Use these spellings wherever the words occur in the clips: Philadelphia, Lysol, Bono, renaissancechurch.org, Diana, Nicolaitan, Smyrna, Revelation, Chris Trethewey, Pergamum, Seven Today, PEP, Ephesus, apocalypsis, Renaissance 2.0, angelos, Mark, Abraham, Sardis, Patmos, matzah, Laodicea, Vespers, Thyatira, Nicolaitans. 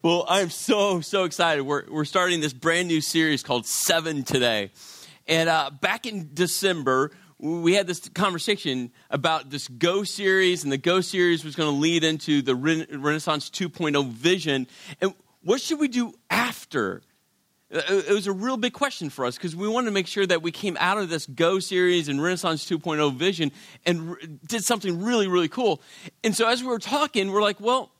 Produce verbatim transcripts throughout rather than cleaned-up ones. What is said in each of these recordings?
Well, I'm so, so excited. We're we're starting this brand new series called Seven Today. And uh, back in December, we had this conversation about this Go series, and the Go series was going to lead into the Ren- Renaissance two point oh vision. And what should we do after? It was a real big question for us because we wanted to make sure that we came out of this Go series and Renaissance two point oh vision and re- did something really, really cool. And so as we were talking, we're like, well,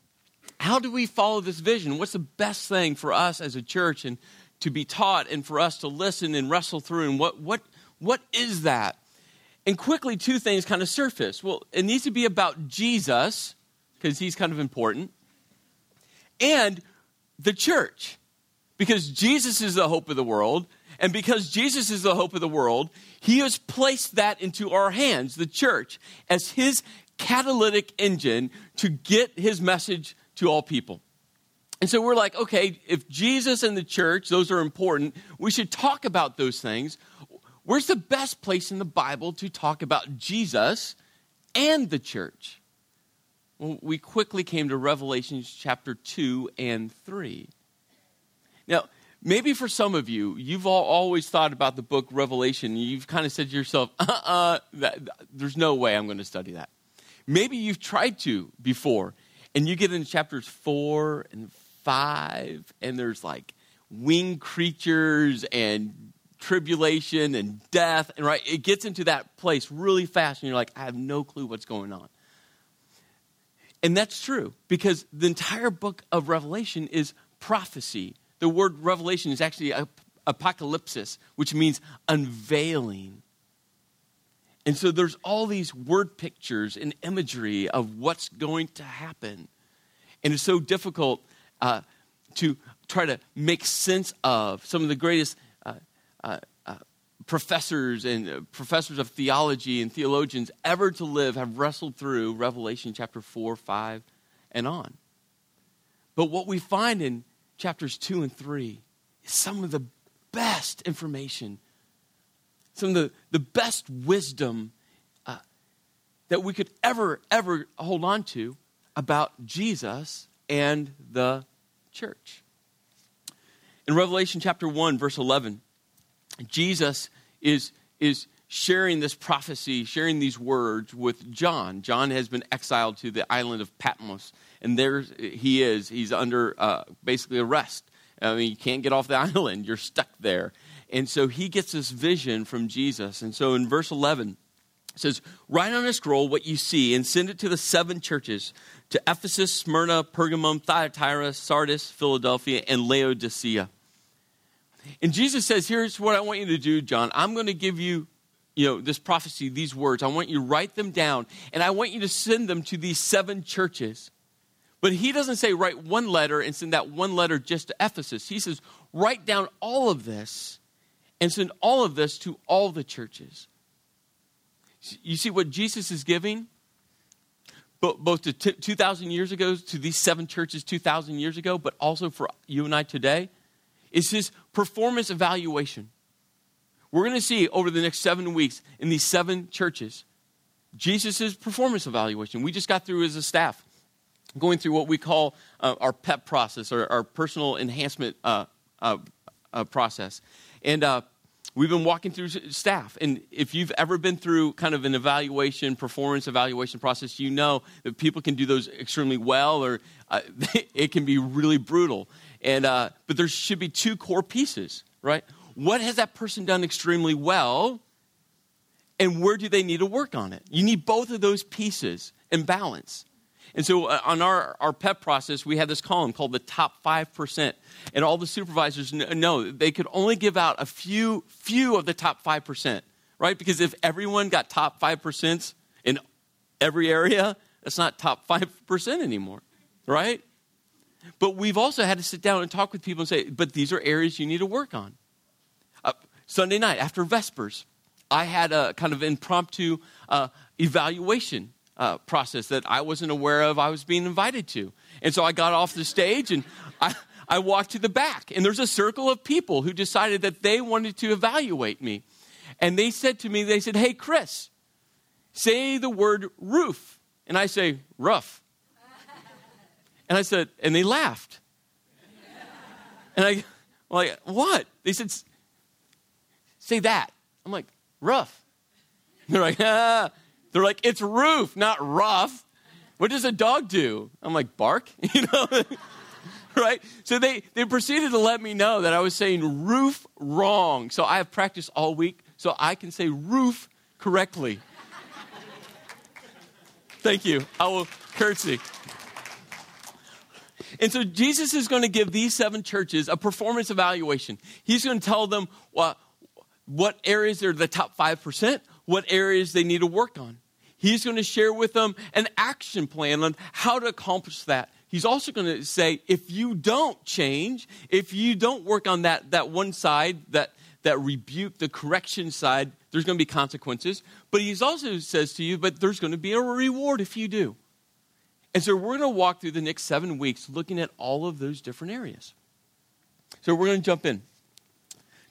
how do we follow this vision? What's the best thing for us as a church and to be taught and for us to listen and wrestle through? And what what what is that? And quickly, two things kind of surfaced. Well, it needs to be about Jesus because he's kind of important, and the church because Jesus is the hope of the world. And because Jesus is the hope of the world, he has placed that into our hands, the church, as his catalytic engine to get his message to all people. And so we're like, okay, if Jesus and the church, those are important, we should talk about those things. Where's the best place in the Bible to talk about Jesus and the church? Well, we quickly came to Revelation chapter two and three. Now, maybe for some of you, you've all always thought about the book Revelation. You've kind of said to yourself, uh-uh, that, there's no way I'm going to study that. Maybe you've tried to before. And you get into chapters four and five, and there's like winged creatures and tribulation and death, and right, it gets into that place really fast, and you're like, I have no clue what's going on. And that's true, because the entire book of Revelation is prophecy. The word revelation is actually ap- apocalypsis, which means unveiling. And so there's all these word pictures and imagery of what's going to happen. And it's so difficult uh, to try to make sense of. Some of the greatest uh, uh, uh, professors and uh, professors of theology and theologians ever to live have wrestled through Revelation chapter four, five, and on. But what we find in chapters two and three is some of the best information, some of the, the best wisdom uh, that we could ever, ever hold on to about Jesus and the church. In Revelation chapter one, verse eleven, Jesus is, is sharing this prophecy, sharing these words with John. John has been exiled to the island of Patmos, and there he is. He's under uh, basically arrest. I mean, you can't get off the island. You're stuck there. And so he gets this vision from Jesus. And so in verse eleven, it says, write on a scroll what you see and send it to the seven churches, to Ephesus, Smyrna, Pergamum, Thyatira, Sardis, Philadelphia, and Laodicea. And Jesus says, here's what I want you to do, John. I'm going to give you, you know, this prophecy, these words. I want you to write them down, and I want you to send them to these seven churches. But he doesn't say write one letter and send that one letter just to Ephesus. He says write down all of this and send all of this to all the churches. You see what Jesus is giving? Both to two thousand years ago, to these seven churches two thousand years ago, but also for you and I today, is his performance evaluation. We're going to see over the next seven weeks in these seven churches, Jesus' performance evaluation. We just got through as a staff, going through what we call uh, our PEP process, or our personal enhancement uh, uh, uh, process. And uh, we've been walking through staff. And if you've ever been through kind of an evaluation, performance evaluation process, you know that people can do those extremely well, or uh, it can be really brutal. And uh, but there should be two core pieces, right? What has that person done extremely well, and where do they need to work on it? You need both of those pieces in balance. And so on our, our PEP process, we had this column called the top five percent. And all the supervisors know they could only give out a few few of the top five percent, right? Because if everyone got top five percent in every area, that's not top five percent anymore, right? But we've also had to sit down and talk with people and say, but these are areas you need to work on. Uh, Sunday night after Vespers, I had a kind of impromptu uh, evaluation Uh, process that I wasn't aware of I was being invited to. And so I got off the stage and I, I walked to the back. And there's a circle of people who decided that they wanted to evaluate me. And they said to me, they said, hey, Chris, say the word roof. And I say, rough. And I said, and they laughed. And I, like, what? They said, say that. I'm like, rough. They're like, ah. They're like, it's roof, not rough. What does a dog do? I'm like, bark, you know? Right? So they, they proceeded to let me know that I was saying roof wrong. So I have practiced all week so I can say roof correctly. Thank you. I will curtsy. And so Jesus is going to give these seven churches a performance evaluation. He's going to tell them what, what areas are the top five percent, what areas they need to work on. He's going to share with them an action plan on how to accomplish that. He's also going to say, if you don't change, if you don't work on that, that one side, that, that rebuke, the correction side, there's going to be consequences. But he also says to you, but there's going to be a reward if you do. And so we're going to walk through the next seven weeks looking at all of those different areas. So we're going to jump in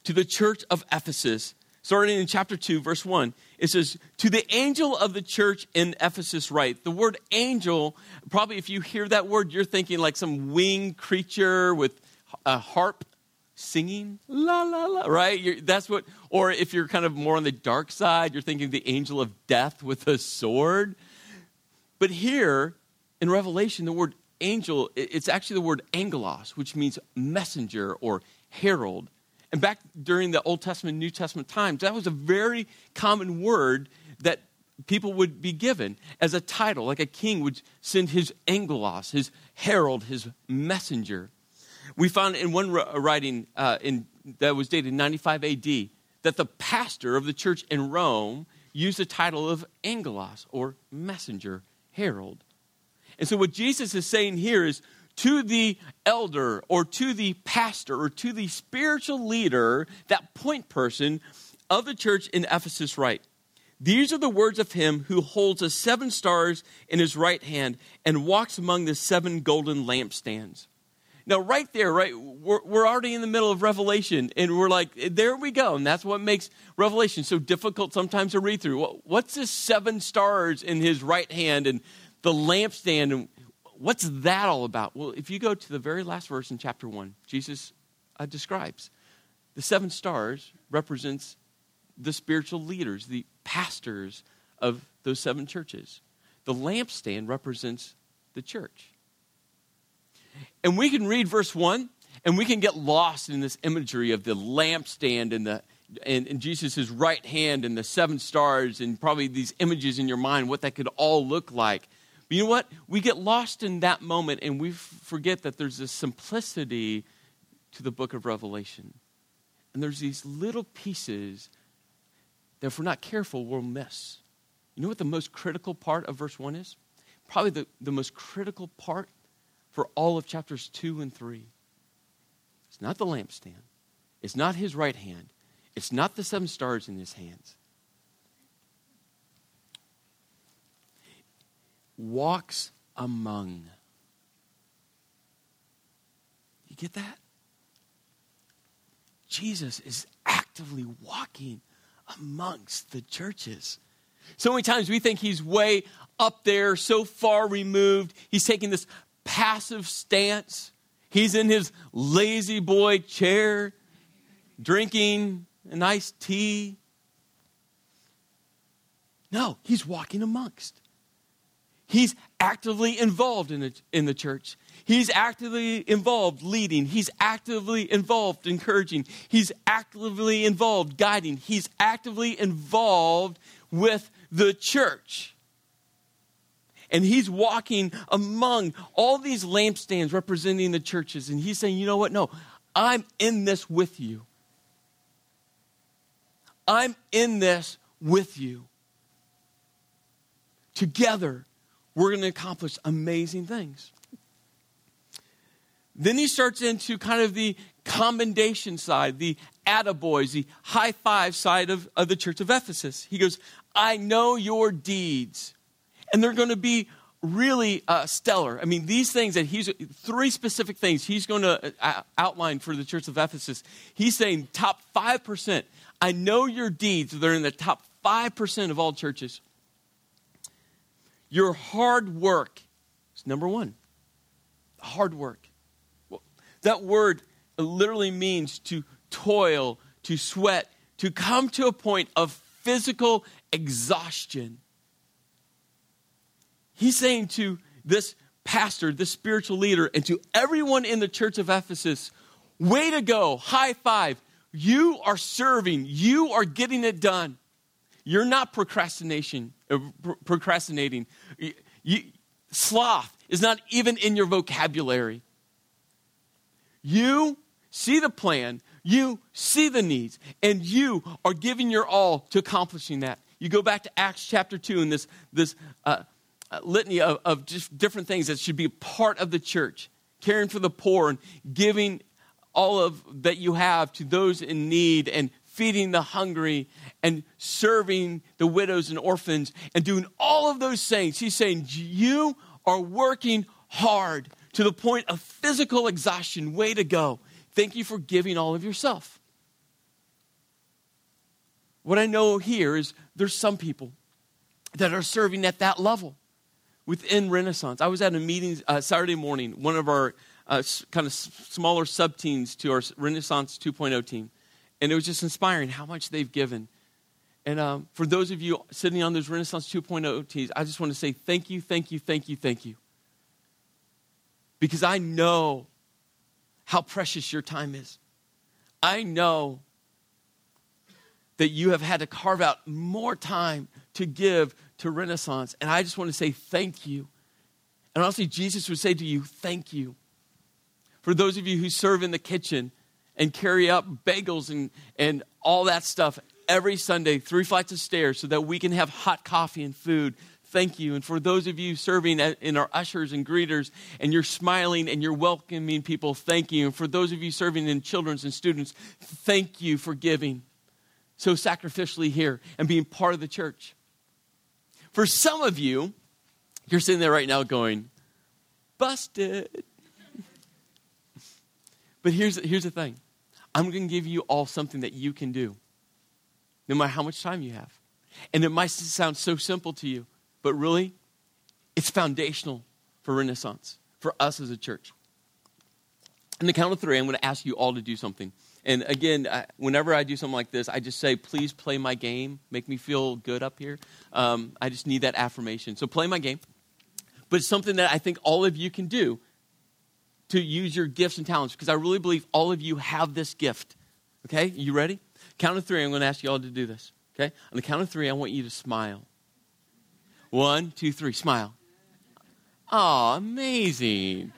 to the church of Ephesus, starting in chapter two, verse one. It says, to the angel of the church in Ephesus write. The word angel, probably if you hear that word, you're thinking like some winged creature with a harp singing, la, la, la, right? You're, that's what, or if you're kind of more on the dark side, you're thinking the angel of death with a sword. But here in Revelation, the word angel, it's actually the word angelos, which means messenger or herald. And back during the Old Testament, New Testament times, that was a very common word that people would be given as a title, like a king would send his angelos, his herald, his messenger. We found in one writing uh, in, that was dated ninety-five A D that the pastor of the church in Rome used the title of angelos or messenger, herald. And so what Jesus is saying here is, to the elder or to the pastor or to the spiritual leader, that point person of the church in Ephesus write, these are the words of him who holds the seven stars in his right hand and walks among the seven golden lampstands. Now, right there, right, we're, we're already in the middle of Revelation, and we're like, there we go. And that's what makes Revelation so difficult sometimes to read through. What's this seven stars in his right hand and the lampstand, and what's that all about? Well, if you go to the very last verse in chapter one, Jesus uh, describes the seven stars represents the spiritual leaders, the pastors of those seven churches. The lampstand represents the church. And we can read verse one, and we can get lost in this imagery of the lampstand and the and, and Jesus' right hand and the seven stars and probably these images in your mind, what that could all look like. But you know what? We get lost in that moment and we forget that there's this simplicity to the book of Revelation. And there's these little pieces that if we're not careful, we'll miss. You know what the most critical part of verse one is? Probably the, the most critical part for all of chapters two and three. It's not the lampstand. It's not his right hand. It's not the seven stars in his hands. Walks among. You get that? Jesus is actively walking amongst the churches. So many times we think he's way up there, so far removed. He's taking this passive stance. He's in his lazy boy chair, drinking an iced tea. No, he's walking amongst. He's actively involved in the, in the church. He's actively involved leading. He's actively involved encouraging. He's actively involved guiding. He's actively involved with the church. And he's walking among all these lampstands representing the churches. And he's saying, you know what? No, I'm in this with you. I'm in this with you. Together, we're going to accomplish amazing things. Then he starts into kind of the commendation side, the attaboys, the high five side of, of the church of Ephesus. He goes, I know your deeds. And they're going to be really uh, stellar. I mean, these things that he's, three specific things he's going to uh, outline for the church of Ephesus. He's saying top five percent. I know your deeds. They're in the top five percent of all churches. Your hard work is number one. Hard work. That word literally means to toil, to sweat, to come to a point of physical exhaustion. He's saying to this pastor, this spiritual leader, and to everyone in the church of Ephesus, way to go, high five. You are serving. You are getting it done. You're not procrastination, uh, pr- procrastinating. You, you, sloth is not even in your vocabulary. You see the plan. You see the needs. And you are giving your all to accomplishing that. You go back to Acts chapter two and this, this uh, litany of, of just different things that should be part of the church. Caring for the poor and giving all of that you have to those in need and feeding the hungry and serving the widows and orphans and doing all of those things. He's saying you are working hard to the point of physical exhaustion. Way to go. Thank you for giving all of yourself. What I know here is there's some people that are serving at that level within Renaissance. I was at a meeting uh, Saturday morning, one of our Uh, kind of smaller sub-teams to our Renaissance two point oh team. And it was just inspiring how much they've given. And um, for those of you sitting on those Renaissance two point oh teams, I just want to say thank you, thank you, thank you, thank you. Because I know how precious your time is. I know that you have had to carve out more time to give to Renaissance. And I just want to say thank you. And honestly, Jesus would say to you, thank you. For those of you who serve in the kitchen and carry out bagels and, and all that stuff every Sunday, three flights of stairs so that we can have hot coffee and food, thank you. And for those of you serving at, in our ushers and greeters and you're smiling and you're welcoming people, thank you. And for those of you serving in children's and students, thank you for giving so sacrificially here and being part of the church. For some of you, you're sitting there right now going, busted. But here's, here's the thing. I'm going to give you all something that you can do, no matter how much time you have. And it might sound so simple to you, but really, it's foundational for Renaissance, for us as a church. On the count of three, I'm going to ask you all to do something. And again, I, whenever I do something like this, I just say, please play my game. Make me feel good up here. Um, I just need that affirmation. So play my game. But it's something that I think all of you can do to use your gifts and talents, because I really believe all of you have this gift. Okay, you ready? Count of three, I'm going to ask you all to do this. Okay, on the count of three, I want you to smile. One, two, three, smile. Oh, amazing.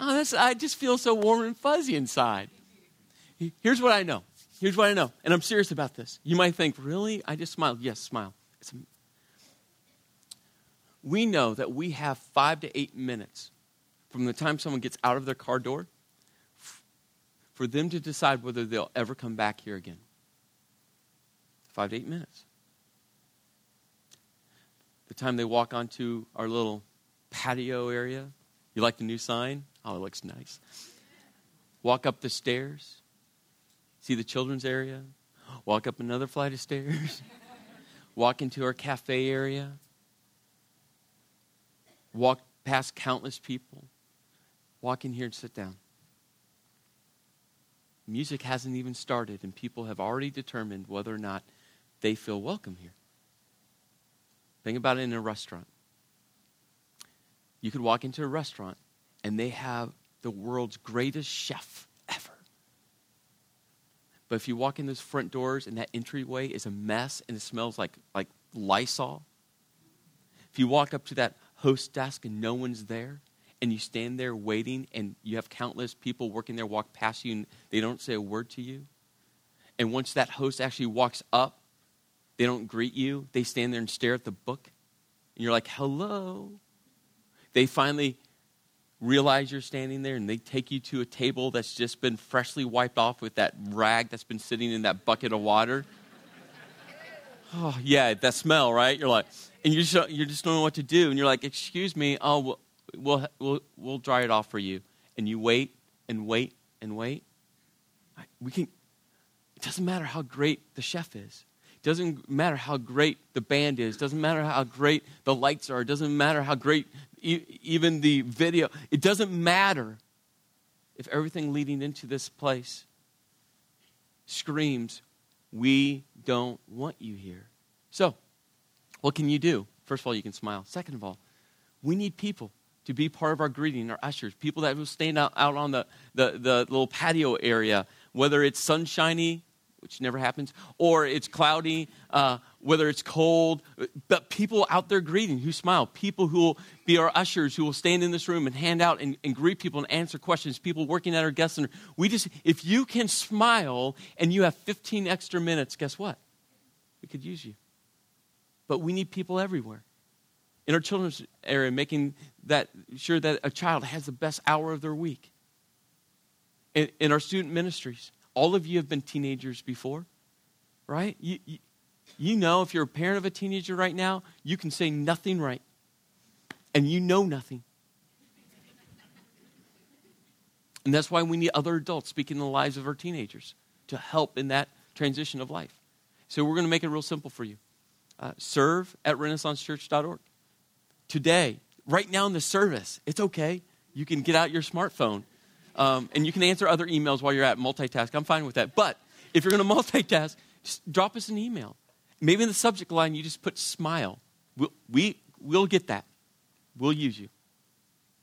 Oh, that's, I just feel so warm and fuzzy inside. Here's what I know. Here's what I know, and I'm serious about this. You might think, really? I just smiled. Yes, smile. It's a... We know that we have five to eight minutes from the time someone gets out of their car door, for them to decide whether they'll ever come back here again. Five to eight minutes. The time they walk onto our little patio area. You like the new sign? Oh, it looks nice. Walk up the stairs. See the children's area. Walk up another flight of stairs. Walk into our cafe area. Walk past countless people. Walk in here and sit down. Music hasn't even started, and people have already determined whether or not they feel welcome here. Think about it in a restaurant. You could walk into a restaurant, and they have the world's greatest chef ever. But if you walk in those front doors, and that entryway is a mess, and it smells like, like Lysol, if you walk up to that host desk and no one's there, and you stand there waiting, and you have countless people working there walk past you, and they don't say a word to you. And once that host actually walks up, they don't greet you. They stand there and stare at the book. And you're like, hello. They finally realize you're standing there, and they take you to a table that's just been freshly wiped off with that rag that's been sitting in that bucket of water. Oh, yeah, that smell, right? You're like, and you just, you're just don't know what to do. And you're like, excuse me, oh, well, We'll, we'll we'll dry it off for you. And you wait and wait and wait. We can. It doesn't matter how great the chef is. It doesn't matter how great the band is. It doesn't matter how great the lights are. It doesn't matter how great e- even the video. It doesn't matter. if everything leading into this place screams, we don't want you here. So, what can you do? First of all, you can smile. Second of all, we need people to be part of our greeting, our ushers, people that will stand out, out on the, the, the little patio area, whether it's sunshiny, which never happens, or it's cloudy, uh, whether it's cold, but people out there greeting who smile, people who will be our ushers, who will stand in this room and hand out and, and greet people and answer questions, people working at our guest center. We just, if you can smile and you have fifteen extra minutes, guess what? We could use you. But we need people everywhere. In our children's area, making that sure that a child has the best hour of their week. In, in our student ministries, all of you have been teenagers before, right? You, you, you know if you're a parent of a teenager right now, you can say nothing right. And you know nothing. And that's why we need other adults speaking the lives of our teenagers to help in that transition of life. So we're going to make it real simple for you. Uh, serve at renaissance church dot org. Today, right now in the service, it's okay. You can get out your smartphone um, and you can answer other emails while you're at multitask. I'm fine with that. But if you're going to multitask, just drop us an email. Maybe in the subject line, you just put smile. We'll, we, we'll get that. We'll use you.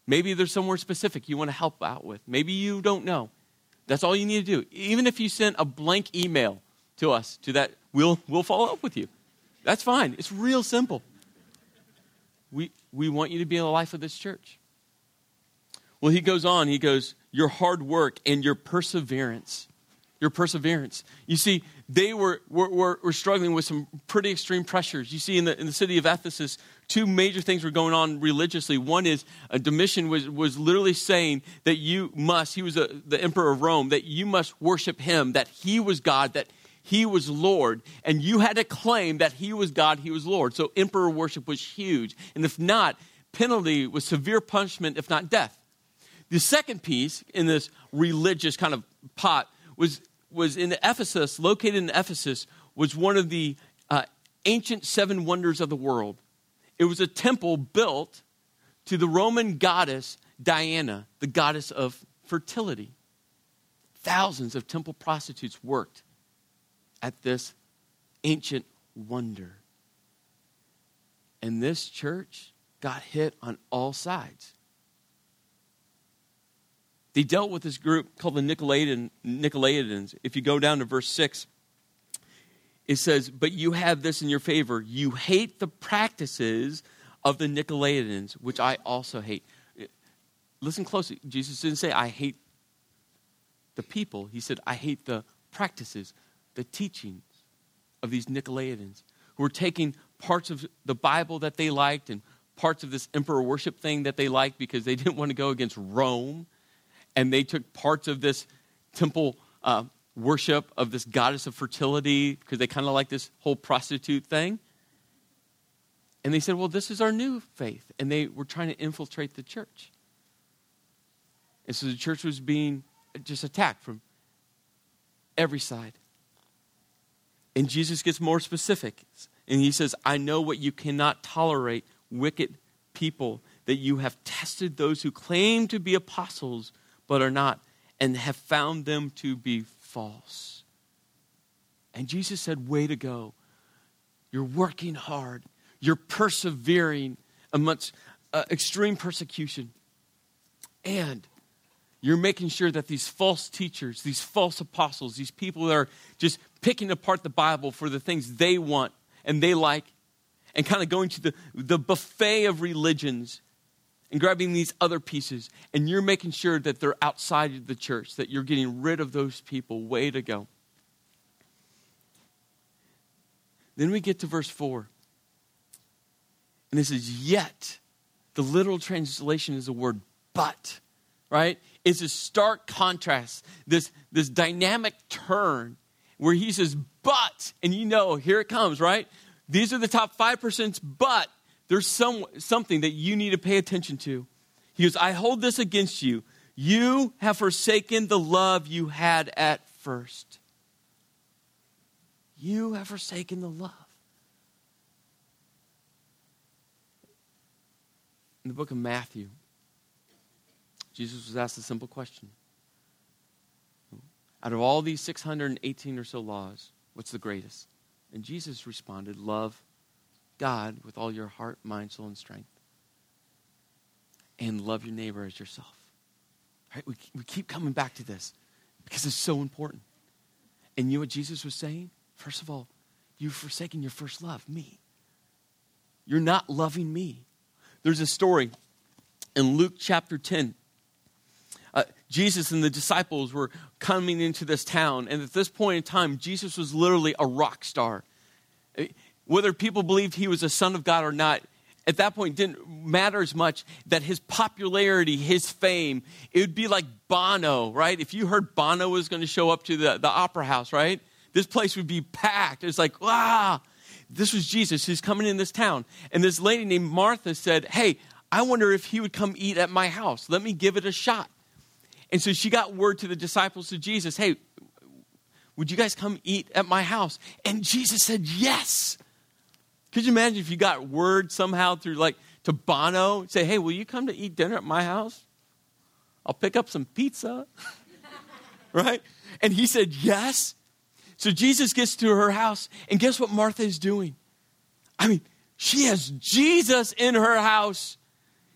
Maybe there's somewhere specific you want to help out with. Maybe you don't know. That's all you need to do. Even if you send a blank email to us, to that, we'll, we'll follow up with you. That's fine. It's real simple. We we want you to be in the life of this church. Well, he goes on. He goes, your hard work and your perseverance. Your perseverance. You see, they were were, were struggling with some pretty extreme pressures. You see, in the in the city of Ephesus, two major things were going on religiously. One is uh, Domitian was, was literally saying that you must, he was a, the emperor of Rome, that you must worship him, that he was God, that he was Lord, and you had to claim that he was God, he was Lord. So emperor worship was huge. And if not, penalty was severe punishment, if not death. The second piece in this religious kind of pot was, was in Ephesus, located in Ephesus, was one of the uh, ancient seven wonders of the world. It was a temple built to the Roman goddess Diana, the goddess of fertility. Thousands of temple prostitutes worked at this ancient wonder. And this church got hit on all sides. They dealt with this group called the Nicolaitan, Nicolaitans. If you go down to verse six, it says, but you have this in your favor. You hate the practices of the Nicolaitans, which I also hate. Listen closely. Jesus didn't say, I hate the people. He said, I hate the practices, the teachings of these Nicolaitans, who were taking parts of the Bible that they liked and parts of this emperor worship thing that they liked because they didn't want to go against Rome. And they took parts of this temple uh, worship of this goddess of fertility because they kind of liked this whole prostitute thing. And they said, well, this is our new faith. And they were trying to infiltrate the church. And so the church was being just attacked from every side. And Jesus gets more specific. And he says, I know what you cannot tolerate, wicked people, that you have tested those who claim to be apostles but are not, and have found them to be false. And Jesus said, way to go. You're working hard. You're persevering amidst uh, extreme persecution. And you're making sure that these false teachers, these false apostles, these people that are just picking apart the Bible for the things they want and they like, and kind of going to the, the buffet of religions and grabbing these other pieces, and you're making sure that they're outside of the church, that you're getting rid of those people. Way to go. Then we get to verse four. And this is yet. The literal translation is the word but, right? It's a stark contrast, this, this dynamic turn where he says, but, and you know, here it comes, right? These are the top five percent, but there's some something that you need to pay attention to. He goes, I hold this against you. You have forsaken the love you had at first. You have forsaken the love. In the book of Matthew, Jesus was asked a simple question. Out of all these six hundred eighteen or so laws, what's the greatest? And Jesus responded, love God with all your heart, mind, soul, and strength. And love your neighbor as yourself. Right? We, we keep coming back to this because it's so important. And you know what Jesus was saying? First of all, you've forsaken your first love, me. You're not loving me. There's a story in Luke chapter ten. Uh, Jesus and the disciples were coming into this town. And at this point in time, Jesus was literally a rock star. Whether people believed he was a son of God or not, at that point didn't matter as much, that his popularity, his fame, it would be like Bono, right? If you heard Bono was going to show up to the, the opera house, right? This place would be packed. It's like, ah, this was Jesus who's coming in this town. And this lady named Martha said, hey, I wonder if he would come eat at my house. Let me give it a shot. And so she got word to the disciples of Jesus, hey, would you guys come eat at my house? And Jesus said, yes. Could you imagine if you got word somehow through like to Bono, say, hey, will you come to eat dinner at my house? I'll pick up some pizza, right? And he said, yes. So Jesus gets to her house, and guess what Martha is doing? I mean, she has Jesus in her house.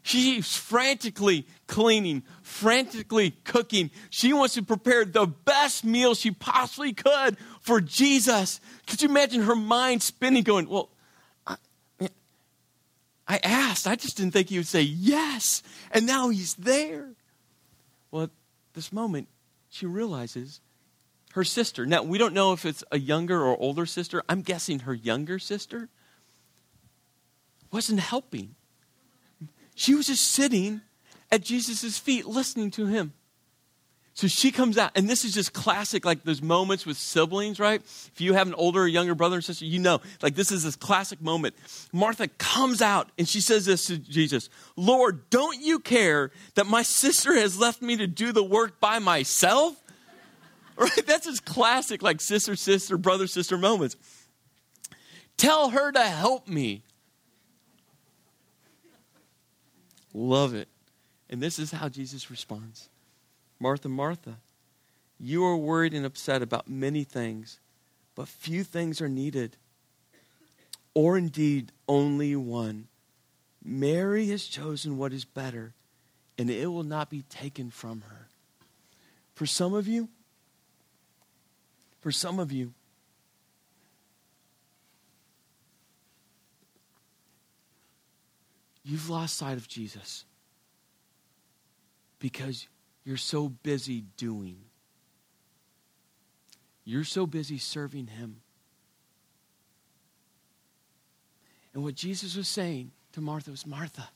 She's frantically cleaning, frantically cooking. She wants to prepare the best meal she possibly could for Jesus. Could you imagine her mind spinning, going, well, I, I asked. I just didn't think he would say yes. And now he's there. Well, at this moment, she realizes her sister. Now, we don't know if it's a younger or older sister. I'm guessing her younger sister wasn't helping. She was just sitting at Jesus' feet listening to him. So she comes out, and this is just classic, like those moments with siblings, right? If you have an older or younger brother and sister, you know, like this is this classic moment. Martha comes out, and she says this to Jesus, Lord, don't you care that my sister has left me to do the work by myself? Right? That's just classic, like sister, sister, brother, sister moments. Tell her to help me. Love it. And this is how Jesus responds. Martha, Martha, you are worried and upset about many things, but few things are needed, or indeed only one. Mary has chosen what is better, and it will not be taken from her. For some of you, for some of you, you've lost sight of Jesus because you're so busy doing. You're so busy serving him. And what Jesus was saying to Martha was, Martha,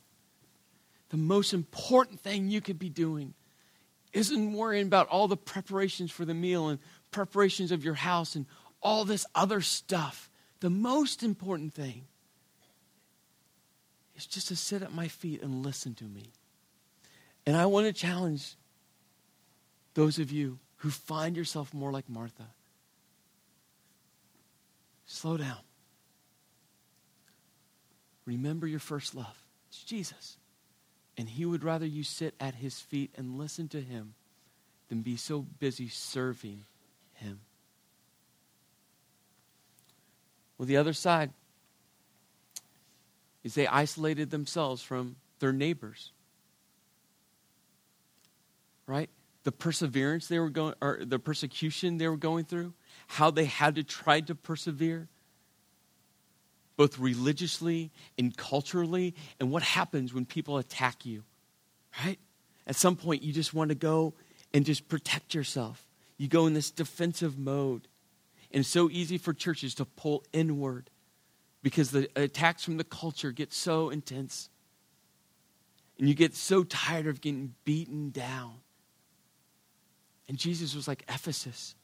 the most important thing you could be doing isn't worrying about all the preparations for the meal and preparations of your house and all this other stuff. The most important thing, it's just to sit at my feet and listen to me. And I want to challenge those of you who find yourself more like Martha. Slow down. Remember your first love. It's Jesus. And he would rather you sit at his feet and listen to him than be so busy serving him. Well, the other side is they isolated themselves from their neighbors, right? The perseverance they were going, or the persecution they were going through, how they had to try to persevere, both religiously and culturally, and what happens when people attack you, right? At some point, you just want to go and just protect yourself. You go in this defensive mode, and it's so easy for churches to pull inward, because the attacks from the culture get so intense. And you get so tired of getting beaten down. And Jesus was like, Ephesus,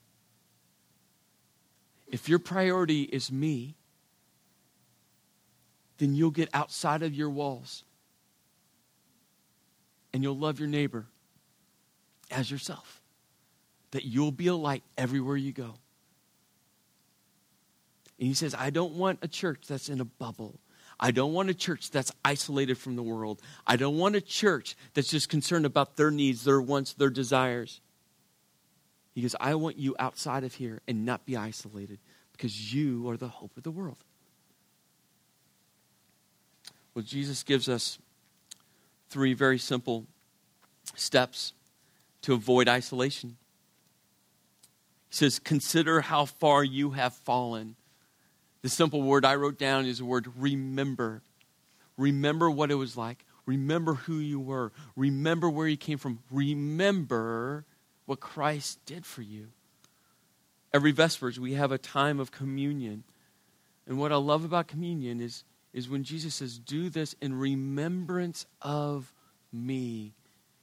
if your priority is me, then you'll get outside of your walls. And you'll love your neighbor as yourself. That you'll be a light everywhere you go. And he says, I don't want a church that's in a bubble. I don't want a church that's isolated from the world. I don't want a church that's just concerned about their needs, their wants, their desires. He goes, I want you outside of here and not be isolated because you are the hope of the world. Well, Jesus gives us three very simple steps to avoid isolation. He says, consider how far you have fallen. The simple word I wrote down is the word remember. Remember what it was like. Remember who you were. Remember where you came from. Remember what Christ did for you. Every Vespers, we have a time of communion. And what I love about communion is, is when Jesus says, do this in remembrance of me.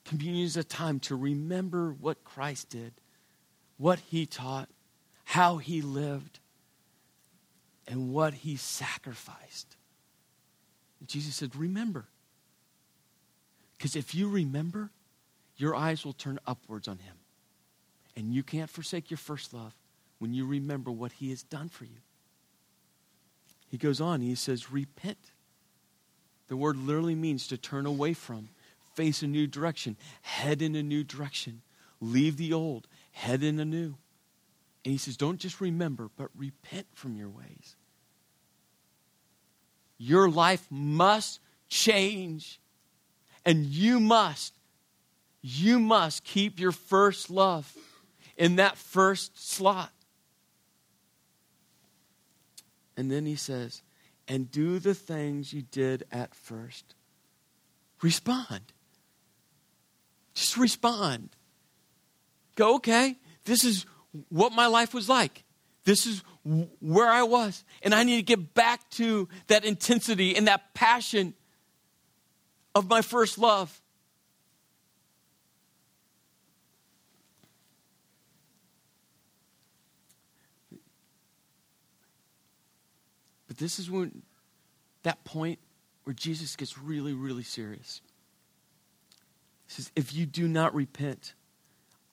Communion is a time to remember what Christ did, what he taught, how he lived, and what he sacrificed. And Jesus said, remember. Because if you remember, your eyes will turn upwards on him. And you can't forsake your first love when you remember what he has done for you. He goes on, he says, repent. The word literally means to turn away from, face a new direction, head in a new direction, leave the old, head in a new. And he says, don't just remember, but repent from your ways. Your life must change, and you must You must keep your first love in that first slot. And then he says, and do the things you did at first. Respond. Just respond. Go, okay, this is what my life was like. This is where I was. And I need to get back to that intensity and that passion of my first love. But this is when that point where Jesus gets really, really serious. He says, if you do not repent,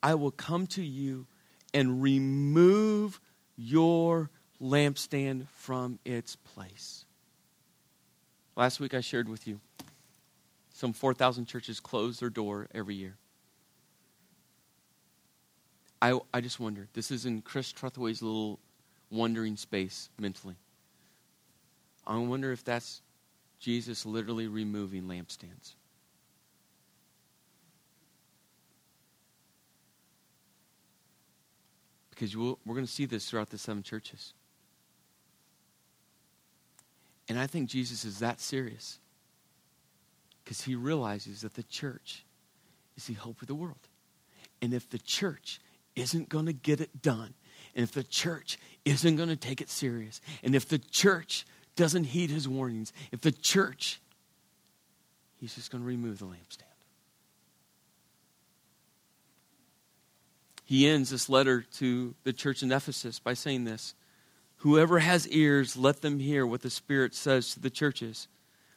I will come to you and remove your lampstand from its place. Last week I shared with you some four thousand churches close their door every year. I, I just wonder, this is in Chris Trethewey's little wandering space mentally. I wonder if that's Jesus literally removing lampstands. Because we'll, we're going to see this throughout the seven churches. And I think Jesus is that serious. Because he realizes that the church is the hope of the world. And if the church isn't going to get it done, and if the church isn't going to take it serious, and if the church doesn't heed his warnings, if the church, he's just going to remove the lampstand. He ends this letter to the church in Ephesus by saying this: whoever has ears, let them hear what the Spirit says to the churches.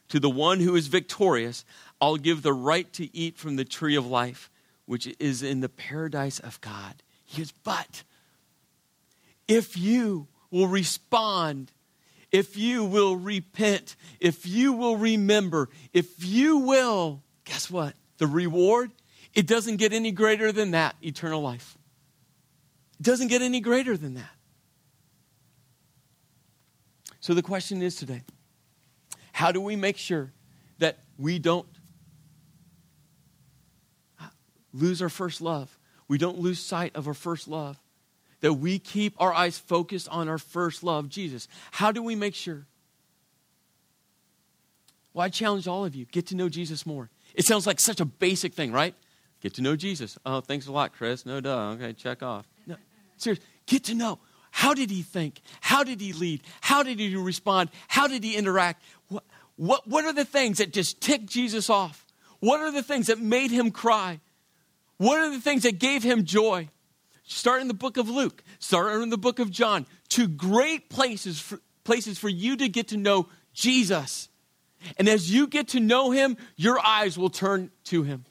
To the one who is victorious, I'll give the right to eat from the tree of life, which is in the paradise of God. He goes, but if you will respond, if you will repent, if you will remember, if you will, guess what? The reward, it doesn't get any greater than that, eternal life. It doesn't get any greater than that. So the question is today, how do we make sure that we don't lose our first love? We don't lose sight of our first love. That we keep our eyes focused on our first love, Jesus. How do we make sure? Well, I challenge all of you, get to know Jesus more. It sounds like such a basic thing, right? Get to know Jesus. Oh, thanks a lot, Chris. No, duh. Okay, check off. No, seriously, get to know. How did he think? How did he lead? How did he respond? How did he interact? What, what, what are the things that just ticked Jesus off? What are the things that made him cry? What are the things that gave him joy? Start in the book of Luke. Start in the book of John. Two great places for, places for you to get to know Jesus. And as you get to know him, your eyes will turn to him.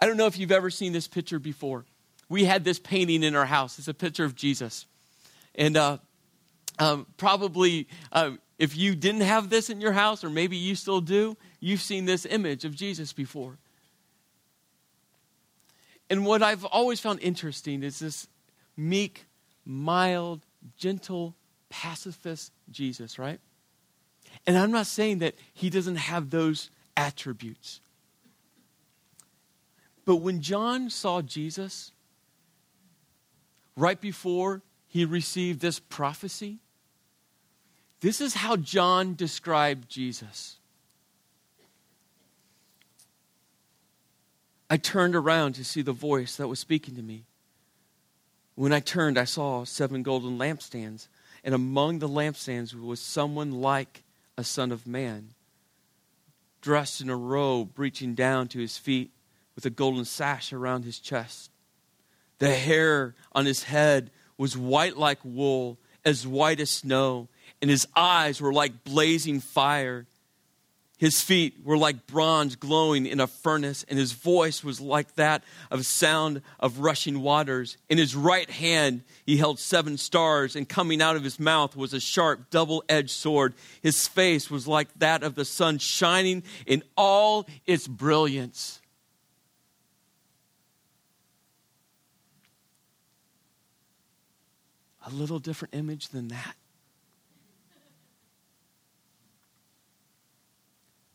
I don't know if you've ever seen this picture before. We had this painting in our house. It's a picture of Jesus. And uh, um, probably uh, if you didn't have this in your house, or maybe you still do, you've seen this image of Jesus before. And what I've always found interesting is this meek, mild, gentle, pacifist Jesus, right? And I'm not saying that he doesn't have those attributes. But when John saw Jesus, right before he received this prophecy, this is how John described Jesus. I turned around to see the voice that was speaking to me. When I turned, I saw seven golden lampstands, and among the lampstands was someone like a son of man, dressed in a robe reaching down to his feet, with a golden sash around his chest. The hair on his head was white like wool, as white as snow, and his eyes were like blazing fire. His feet were like bronze glowing in a furnace, and his voice was like that of the sound of rushing waters. In his right hand he held seven stars, and coming out of his mouth was a sharp, double-edged sword. His face was like that of the sun, shining in all its brilliance. A little different image than that.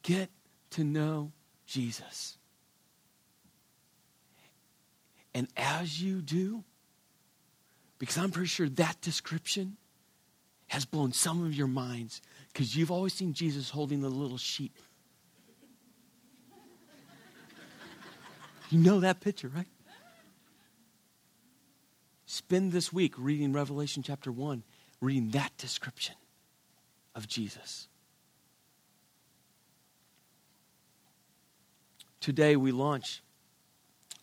Get to know Jesus. And as you do, because I'm pretty sure that description has blown some of your minds, because you've always seen Jesus holding the little sheep. You know that picture, right? Spend this week reading Revelation chapter one, reading that description of Jesus. Today we launch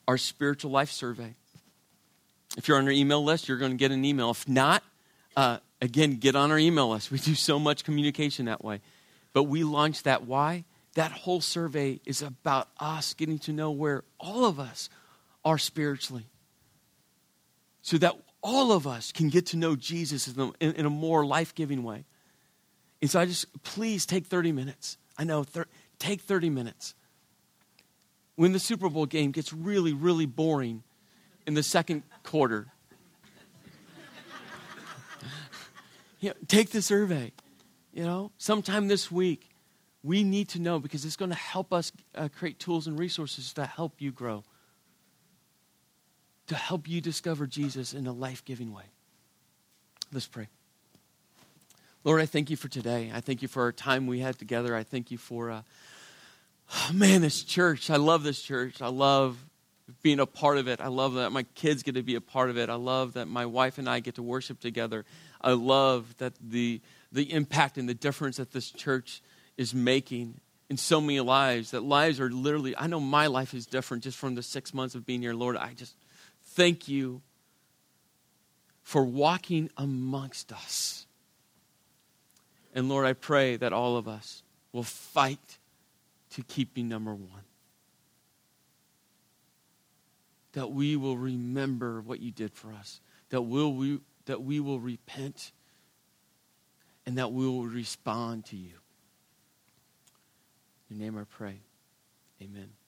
our spiritual life survey. If you're on our email list, you're going to get an email. If not, uh, again, get on our email list. We do so much communication that way. But we launch that. Why? That whole survey is about us getting to know where all of us are spiritually, so that all of us can get to know Jesus in a, in a more life-giving way. And so I just, please take thirty minutes. I know, thir- take thirty minutes. When the Super Bowl game gets really, really boring in the second quarter, you know, take the survey. You know, sometime this week, we need to know, because it's going to help us uh, create tools and resources to help you grow, to help you discover Jesus in a life-giving way. Let's pray. Lord, I thank you for today. I thank you for our time we had together. I thank you for, uh, oh man, this church. I love this church. I love being a part of it. I love that my kids get to be a part of it. I love that my wife and I get to worship together. I love that the the impact and the difference that this church is making in so many lives, that lives are literally, I know my life is different just from the six months of being here. Lord, I just thank you for walking amongst us. And Lord, I pray that all of us will fight to keep you number one. That we will remember what you did for us. That we'll, we, that we will repent. And that we will respond to you. In your name I pray. Amen.